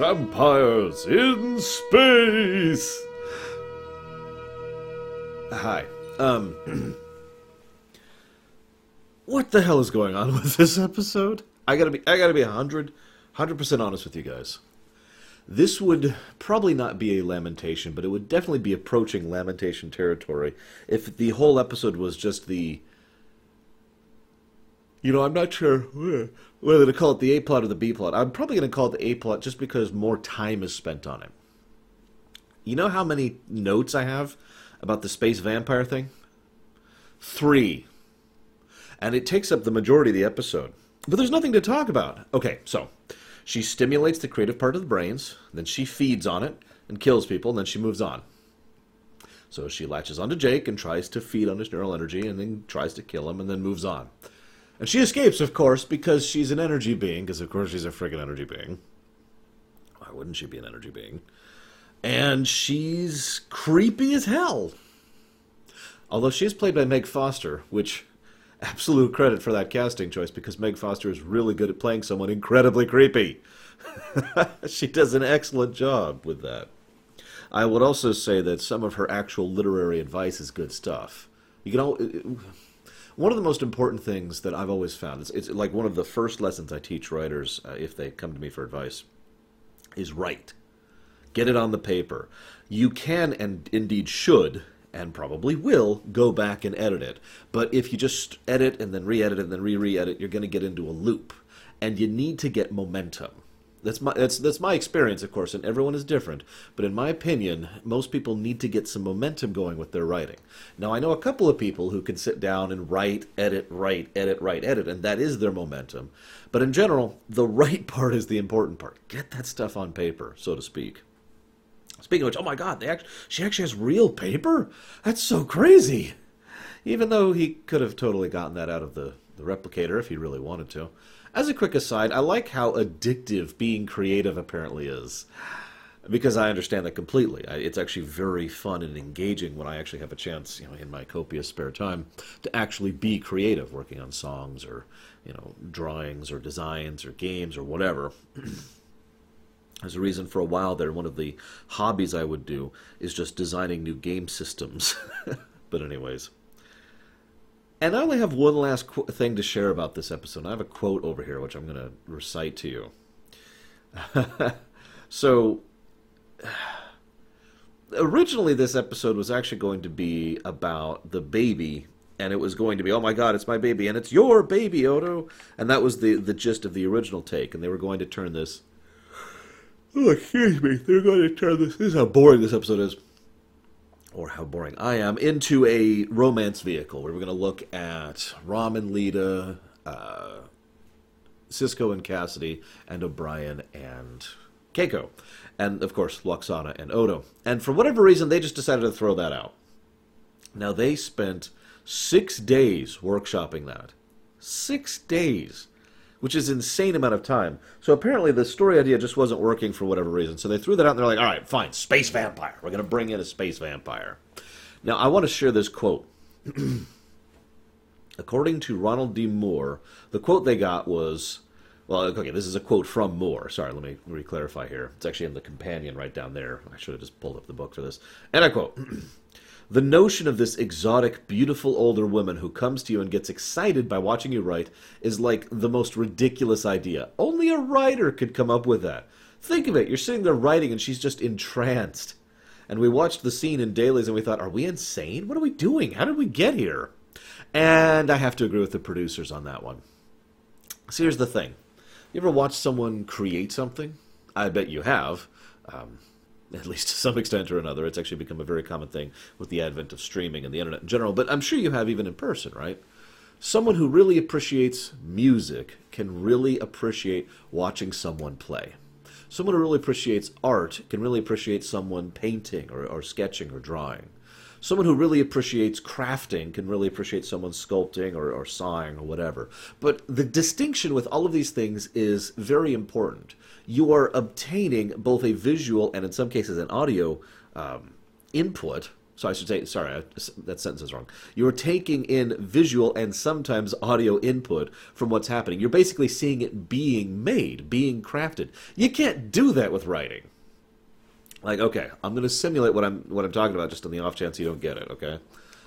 Vampires in Space! Hi. What the hell is going on with this episode? I gotta be 100% honest with you guys. This would probably not be a lamentation, but it would definitely be approaching lamentation territory if the whole episode was just the... You know, I'm not sure whether to call it the A-plot or the B-plot. I'm probably going to call it the A-plot just because more time is spent on it. You know how many notes I have about the space vampire thing? 3. And it takes up the majority of the episode. But there's nothing to talk about. Okay, so she stimulates the creative part of the brains, then she feeds on it and kills people, and then she moves on. So she latches onto Jake and tries to feed on his neural energy, and then tries to kill him, and then moves on. And she escapes, of course, because she's an energy being, because of course she's a friggin' energy being. Why wouldn't she be an energy being? And she's creepy as hell. Although she is played by Meg Foster, which, absolute credit for that casting choice, because Meg Foster is really good at playing someone incredibly creepy. She does an excellent job with that. I would also say that some of her actual literary advice is good stuff. You can all... One of the most important things that I've always found, it's like one of the first lessons I teach writers, if they come to me for advice, is write. Get it on the paper. You can, and indeed should, and probably will, go back and edit it. But if you just edit and then re-edit and then re-edit, you're going to get into a loop. And you need to get momentum. That's my experience, of course, and everyone is different. But in my opinion, most people need to get some momentum going with their writing. Now, I know a couple of people who can sit down and write, edit, write, edit, and that is their momentum. But in general, the write part is the important part. Get that stuff on paper, so to speak. Speaking of which, oh my God, she actually has real paper? That's so crazy! Even though he could have totally gotten that out of the replicator if he really wanted to. As a quick aside, I like how addictive being creative apparently is, because I understand that completely. It's actually very fun and engaging when I actually have a chance, you know, in my copious spare time, to actually be creative, working on songs or, you know, drawings or designs or games or whatever. There's a reason for a while there, one of the hobbies I would do is just designing new game systems. But anyways. And I only have one last thing to share about this episode. I have a quote over here, which I'm going to recite to you. So, originally this episode was actually going to be about the baby, and it was going to be, oh my God, it's my baby, and it's your baby, Odo. And that was the gist of the original take, and they were going to turn this... Oh, excuse me, they're going to turn this... This is how boring this episode is. Or how boring I am, into a romance vehicle where we're going to look at Rom and Lita, Sisko and Cassidy, and O'Brien and Keiko. And, of course, Lwaxana and Odo. And for whatever reason, they just decided to throw that out. Now, they spent 6 days workshopping that. 6 days. Which is an insane amount of time. So apparently the story idea just wasn't working for whatever reason. So they threw that out and they're like, all right, fine, space vampire. We're going to bring in a space vampire. Now, I want to share this quote. According to Ronald D. Moore, the quote they got was, well, okay, this is a quote from Moore. Sorry, let me re-clarify here. It's actually in the companion right down there. I should have just pulled up the book for this. And I quote, "The notion of this exotic, beautiful older woman who comes to you and gets excited by watching you write is like the most ridiculous idea. Only a writer could come up with that. Think of it. You're sitting there writing and she's just entranced. And we watched the scene in dailies and we thought, are we insane? What are we doing? How did we get here?" And I have to agree with the producers on that one. So here's the thing. You ever watch someone create something? I bet you have. At least to some extent or another. It's actually become a very common thing with the advent of streaming and the internet in general. But I'm sure you have even in person, right? Someone who really appreciates music can really appreciate watching someone play. Someone who really appreciates art can really appreciate someone painting or sketching or drawing. Someone who really appreciates crafting can really appreciate someone sculpting or sawing or whatever. But the distinction with all of these things is very important. You are obtaining both a visual and in some cases an audio input, So I should say, sorry, that sentence is wrong. You're taking in visual and sometimes audio input from what's happening. You're basically seeing it being made, being crafted. You can't do that with writing. Like, okay, I'm going to simulate what I'm talking about just on the off chance you don't get it, okay?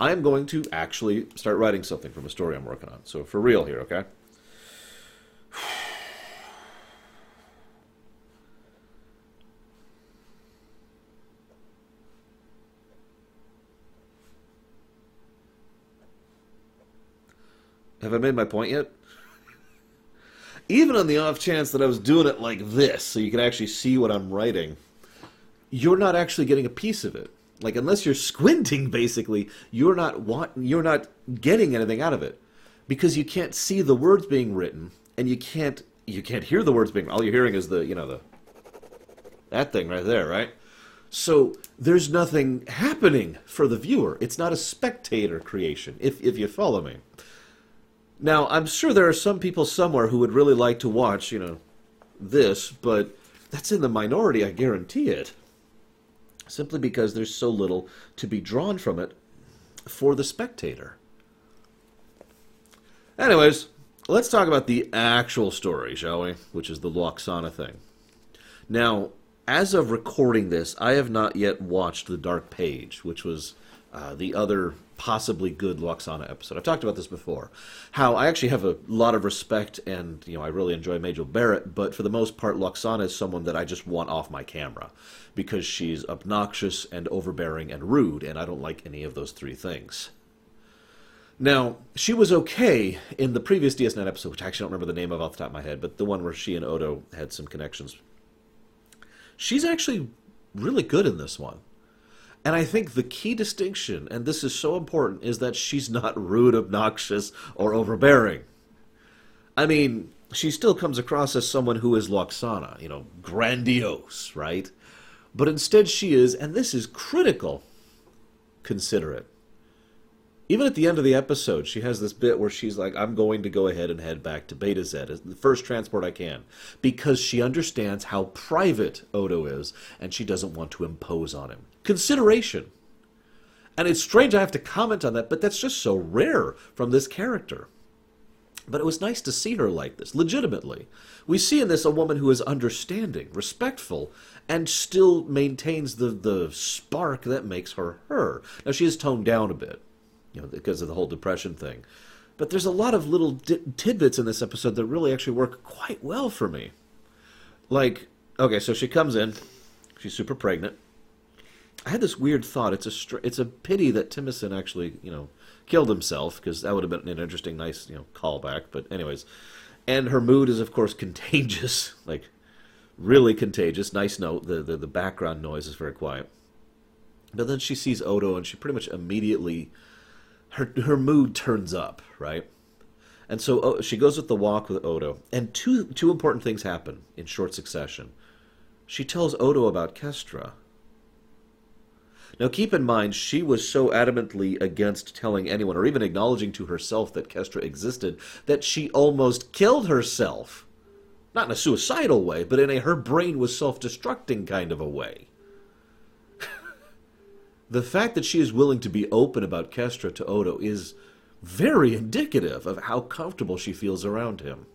I'm going to actually start writing something from a story I'm working on. So for real here, okay? Have I made my point yet? Even on the off chance that I was doing it like this, so you could actually see what I'm writing, you're not actually getting a piece of it. Like, unless you're squinting, basically, you're not getting anything out of it, because you can't see the words being written, and you can't hear the words being. All you're hearing is the that thing right there, right? So there's nothing happening for the viewer. It's not a spectator creation, if you follow me. Now, I'm sure there are some people somewhere who would really like to watch, this, but that's in the minority, I guarantee it. Simply because there's so little to be drawn from it for the spectator. Anyways, let's talk about the actual story, shall we? Which is the Lwaxana thing. Now, as of recording this, I have not yet watched The Dark Page, which was the other possibly good Lwaxana episode. I've talked about this before. How I actually have a lot of respect and, I really enjoy Majel Barrett, but for the most part, Lwaxana is someone that I just want off my camera because she's obnoxious and overbearing and rude, and I don't like any of those three things. Now, she was okay in the previous DS9 episode, which I actually don't remember the name of off the top of my head, but the one where she and Odo had some connections. She's actually really good in this one. And I think the key distinction, and this is so important, is that she's not rude, obnoxious, or overbearing. I mean, she still comes across as someone who is Lwaxana, grandiose, right? But instead she is, and this is critical, considerate. Even at the end of the episode, she has this bit where she's like, I'm going to go ahead and head back to Beta Zed, the first transport I can, because she understands how private Odo is, and she doesn't want to impose on him. Consideration. And it's strange I have to comment on that, but that's just so rare from this character. But it was nice to see her like this, legitimately. We see in this a woman who is understanding, respectful, and still maintains the spark that makes her her. Now, she is toned down a bit, because of the whole depression thing. But there's a lot of little tidbits in this episode that really actually work quite well for me. Like, okay, so she comes in. She's super pregnant. I had this weird thought. It's a pity that Timison actually, killed himself, because that would have been an interesting, nice, callback. But anyways. And her mood is, of course, contagious. Like, really contagious. Nice note. The background noise is very quiet. But then she sees Odo, and she pretty much immediately... Her mood turns up, right? And so she goes with the walk with Odo. And two important things happen in short succession. She tells Odo about Kestra. Now keep in mind, she was so adamantly against telling anyone, or even acknowledging to herself that Kestra existed, that she almost killed herself. Not in a suicidal way, but in a her brain was self-destructing kind of a way. The fact that she is willing to be open about Kestra to Odo is very indicative of how comfortable she feels around him.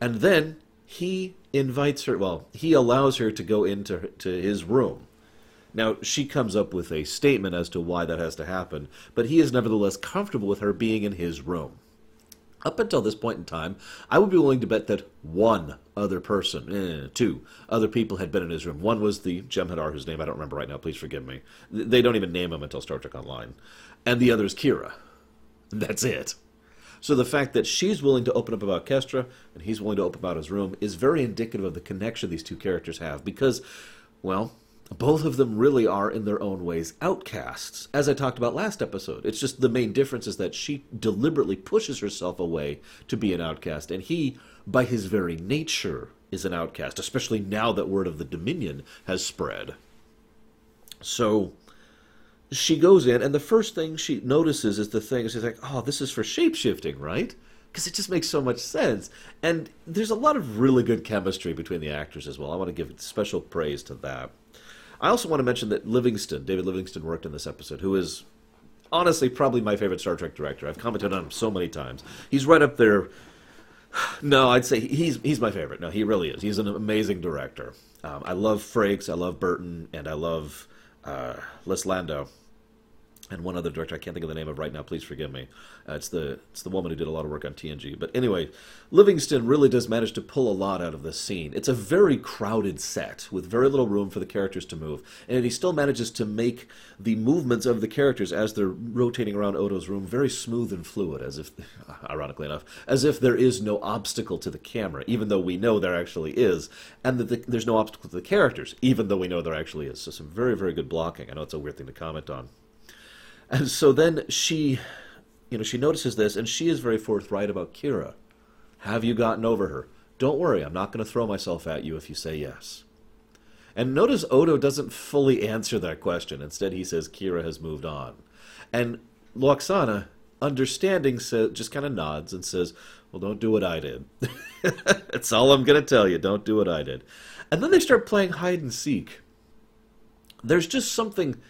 And then he invites her, well, he allows her to go into his room. Now, she comes up with a statement as to why that has to happen, but he is nevertheless comfortable with her being in his room. Up until this point in time, I would be willing to bet that two other people had been in his room. One was the Jem'Hadar, whose name I don't remember right now. Please forgive me. They don't even name him until Star Trek Online. And the other is Kira. That's it. So the fact that she's willing to open up about Kestra and he's willing to open about his room is very indicative of the connection these two characters have because, well... Both of them really are, in their own ways, outcasts. As I talked about last episode, it's just the main difference is that she deliberately pushes herself away to be an outcast, and he, by his very nature, is an outcast, especially now that word of the Dominion has spread. So, she goes in, and the first thing she notices is the thing, she's like, oh, this is for shape-shifting, right? Because it just makes so much sense. And there's a lot of really good chemistry between the actors as well. I want to give special praise to that. I also want to mention that Livingston, David Livingston, worked in this episode, who is honestly probably my favorite Star Trek director. I've commented on him so many times. He's right up there. No, I'd say he's my favorite. No, he really is. He's an amazing director. I love Frakes, I love Burton, and I love Les Lando. And one other director I can't think of the name of right now. Please forgive me. It's the woman who did a lot of work on TNG. But anyway, Livingston really does manage to pull a lot out of this scene. It's a very crowded set with very little room for the characters to move. And he still manages to make the movements of the characters as they're rotating around Odo's room very smooth and fluid, as if, ironically enough, as if there is no obstacle to the camera, even though we know there actually is. And that there's no obstacle to the characters, even though we know there actually is. So some very, very good blocking. I know it's a weird thing to comment on. And so then she, she notices this, and she is very forthright about Kira. Have you gotten over her? Don't worry, I'm not going to throw myself at you if you say yes. And notice Odo doesn't fully answer that question. Instead, he says Kira has moved on. And Lwaxana, understanding, just kind of nods and says, well, don't do what I did. That's all I'm going to tell you. Don't do what I did. And then they start playing hide and seek. There's just something...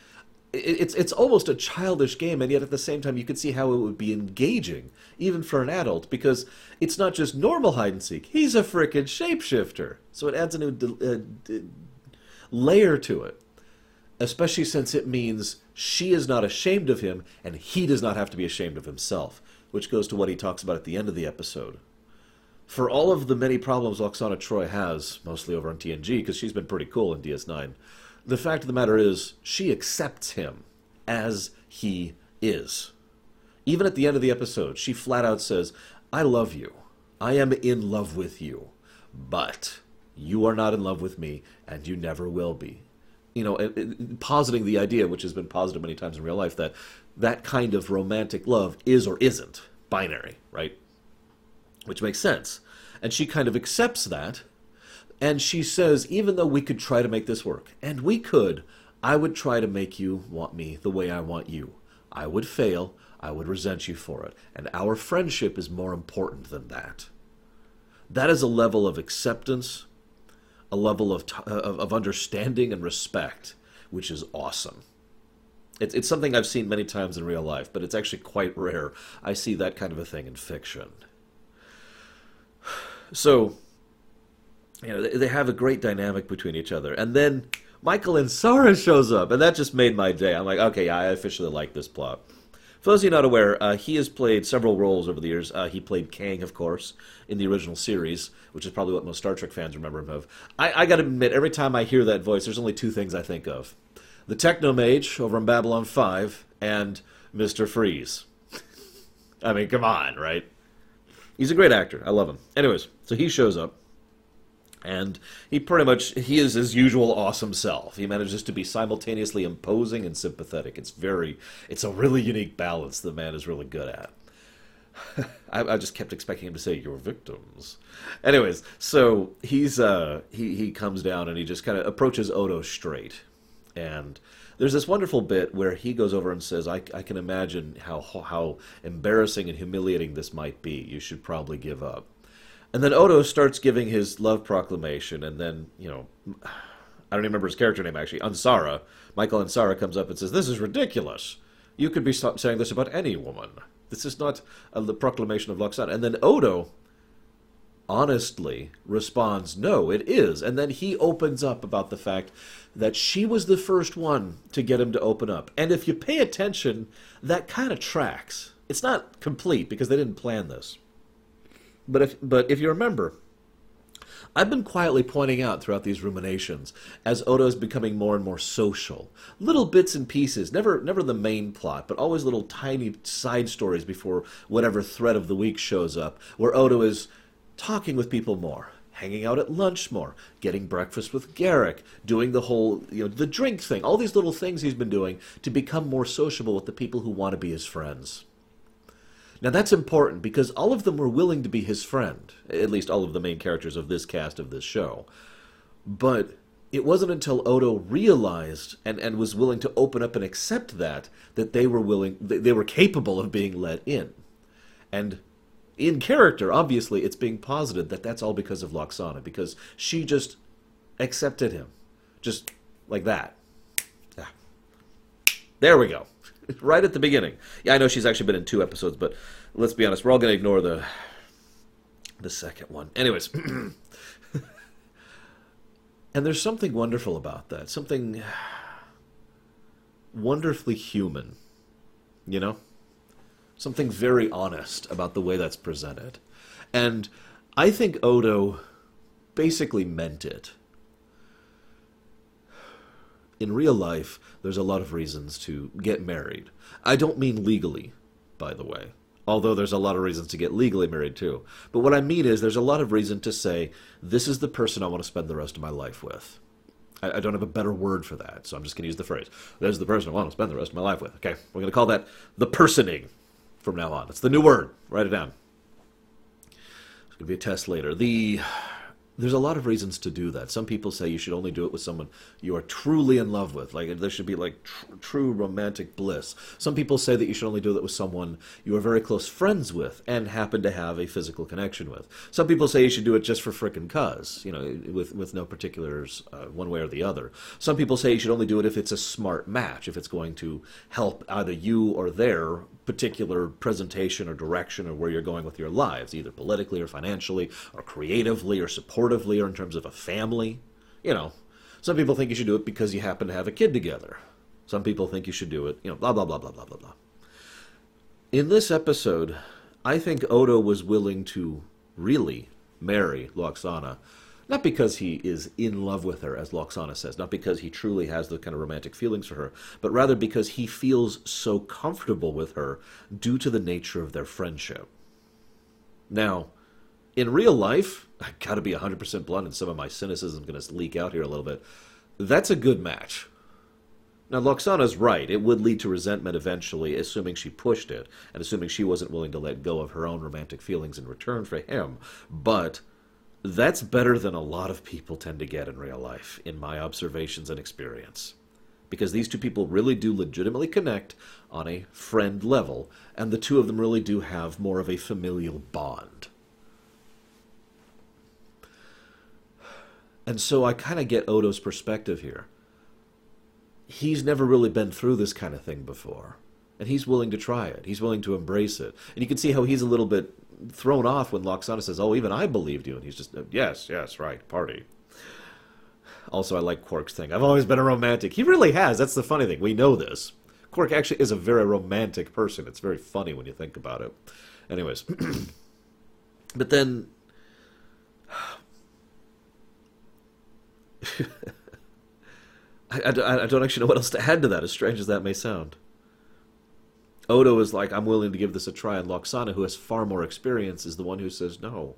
It's almost a childish game, and yet at the same time you could see how it would be engaging, even for an adult, because it's not just normal hide-and-seek. He's a frickin' shapeshifter. So it adds a new layer to it, especially since it means she is not ashamed of him, and he does not have to be ashamed of himself, which goes to what he talks about at the end of the episode. For all of the many problems Lwaxana Troi has, mostly over on TNG, because she's been pretty cool in DS9, the fact of the matter is, she accepts him as he is. Even at the end of the episode, she flat out says, I love you. I am in love with you. But you are not in love with me, and you never will be. Positing the idea, which has been posited many times in real life, that that kind of romantic love is or isn't binary, right? Which makes sense. And she kind of accepts that. And she says, even though we could try to make this work, and we could, I would try to make you want me the way I want you. I would fail. I would resent you for it. And our friendship is more important than that. That is a level of acceptance, a level of understanding and respect, which is awesome. It's something I've seen many times in real life, but it's actually quite rare. I see that kind of a thing in fiction. So... they have a great dynamic between each other. And then Michael Ansara shows up, and that just made my day. I'm like, okay, I officially like this plot. For those of you not aware, he has played several roles over the years. He played Kang, of course, in the original series, which is probably what most Star Trek fans remember him of. I got to admit, every time I hear that voice, there's only two things I think of. The Techno-Mage over in Babylon 5 and Mr. Freeze. I mean, come on, right? He's a great actor. I love him. Anyways, so he shows up. And he is his usual awesome self. He manages to be simultaneously imposing and sympathetic. It's a really unique balance the man is really good at. I just kept expecting him to say, your victims. Anyways, so he comes down and he just kind of approaches Odo straight. And there's this wonderful bit where he goes over and says, I can imagine how embarrassing and humiliating this might be. You should probably give up. And then Odo starts giving his love proclamation, and then, I don't even remember his character name, actually. Michael Ansara comes up and says, this is ridiculous. You could be saying this about any woman. This is not the proclamation of Lwaxana. And then Odo honestly responds, no, it is. And then he opens up about the fact that she was the first one to get him to open up. And if you pay attention, that kind of tracks. It's not complete, because they didn't plan this. But if you remember, I've been quietly pointing out throughout these ruminations, as Odo is becoming more and more social, little bits and pieces, never the main plot, but always little tiny side stories before whatever thread of the week shows up, where Odo is talking with people more, hanging out at lunch more, getting breakfast with Garrick, doing the whole, the drink thing, all these little things he's been doing to become more sociable with the people who want to be his friends. Now that's important because all of them were willing to be his friend, at least all of the main characters of this cast of this show. But it wasn't until Odo realized and was willing to open up and accept that they were capable of being let in. And in character, obviously, it's being posited that that's all because of Lwaxana, because she just accepted him, just like that. There we go. Right at the beginning. Yeah, I know she's actually been in 2 episodes, but let's be honest, we're all going to ignore the second one. Anyways. And there's something wonderful about that. Something wonderfully human, you know? Something very honest about the way that's presented. And I think Odo basically meant it. In real life, there's a lot of reasons to get married. I don't mean legally, by the way. Although there's a lot of reasons to get legally married, too. But what I mean is there's a lot of reason to say, this is the person I want to spend the rest of my life with. I don't have a better word for that, so I'm just going to use the phrase. There's the person I want to spend the rest of my life with. Okay, we're going to call that the personing from now on. It's the new word. Write it down. It's going to be a test later. There's a lot of reasons to do that. Some people say you should only do it with someone you are truly in love with. Like, there should be, like, true romantic bliss. Some people say that you should only do that with someone you are very close friends with and happen to have a physical connection with. Some people say you should do it just for frickin' cause, you know, with no particulars one way or the other. Some people say you should only do it if it's a smart match, if it's going to help either you or their particular presentation or direction or where you're going with your lives, either politically or financially or creatively or supportively. Or in terms of a family. You know, some people think you should do it because you happen to have a kid together. Some people think you should do it, you know, blah, blah, blah, blah, blah, blah, blah. In this episode, I think Odo was willing to really marry Lwaxana, not because he is in love with her, as Lwaxana says, not because he truly has the kind of romantic feelings for her, but rather because he feels so comfortable with her due to the nature of their friendship. Now, in real life, I gotta be 100% blunt, and some of my cynicism's gonna leak out here a little bit. That's a good match. Now, Loxana's right. It would lead to resentment eventually, assuming she pushed it, and assuming she wasn't willing to let go of her own romantic feelings in return for him. But that's better than a lot of people tend to get in real life, in my observations and experience. Because these two people really do legitimately connect on a friend level, and the two of them really do have more of a familial bond. And so I kind of get Odo's perspective here. He's never really been through this kind of thing before. And he's willing to try it. He's willing to embrace it. And you can see how he's a little bit thrown off when Lwaxana says, oh, even I believed you. And he's just, yes, yes, right, party. Also, I like Quark's thing. I've always been a romantic. He really has. That's the funny thing. We know this. Quark actually is a very romantic person. It's very funny when you think about it. Anyways. But then... I don't actually know what else to add to that, as strange as that may sound. Odo is like, I'm willing to give this a try, and Lwaxana, who has far more experience, is the one who says no.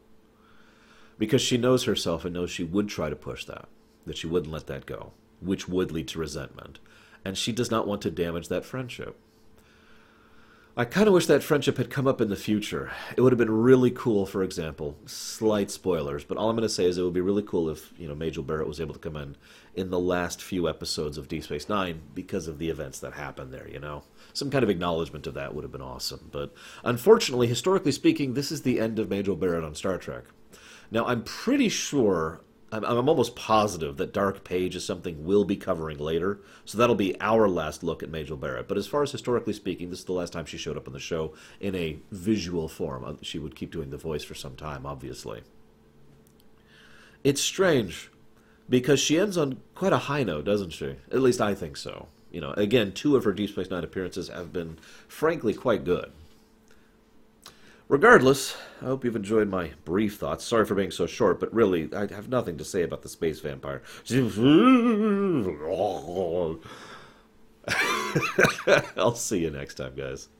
Because she knows herself and knows she would try to push that she wouldn't let that go, which would lead to resentment. And she does not want to damage that friendship. I kind of wish that friendship had come up in the future. It would have been really cool, for example, slight spoilers, but all I'm going to say is it would be really cool if, you know, Majel Barrett was able to come in the last few episodes of Deep Space Nine because of the events that happened there, you know? Some kind of acknowledgement of that would have been awesome, but unfortunately, historically speaking, this is the end of Majel Barrett on Star Trek. Now, I'm pretty sure... I'm almost positive that Dark Page is something we'll be covering later, so that'll be our last look at Majel Barrett. But as far as historically speaking, this is the last time she showed up on the show in a visual form. She would keep doing the voice for some time, obviously. It's strange, because she ends on quite a high note, doesn't she? At least I think so. You know, again, 2 of her Deep Space Nine appearances have been, frankly, quite good. Regardless, I hope you've enjoyed my brief thoughts. Sorry for being so short, but really, I have nothing to say about the space vampire. I'll see you next time, guys.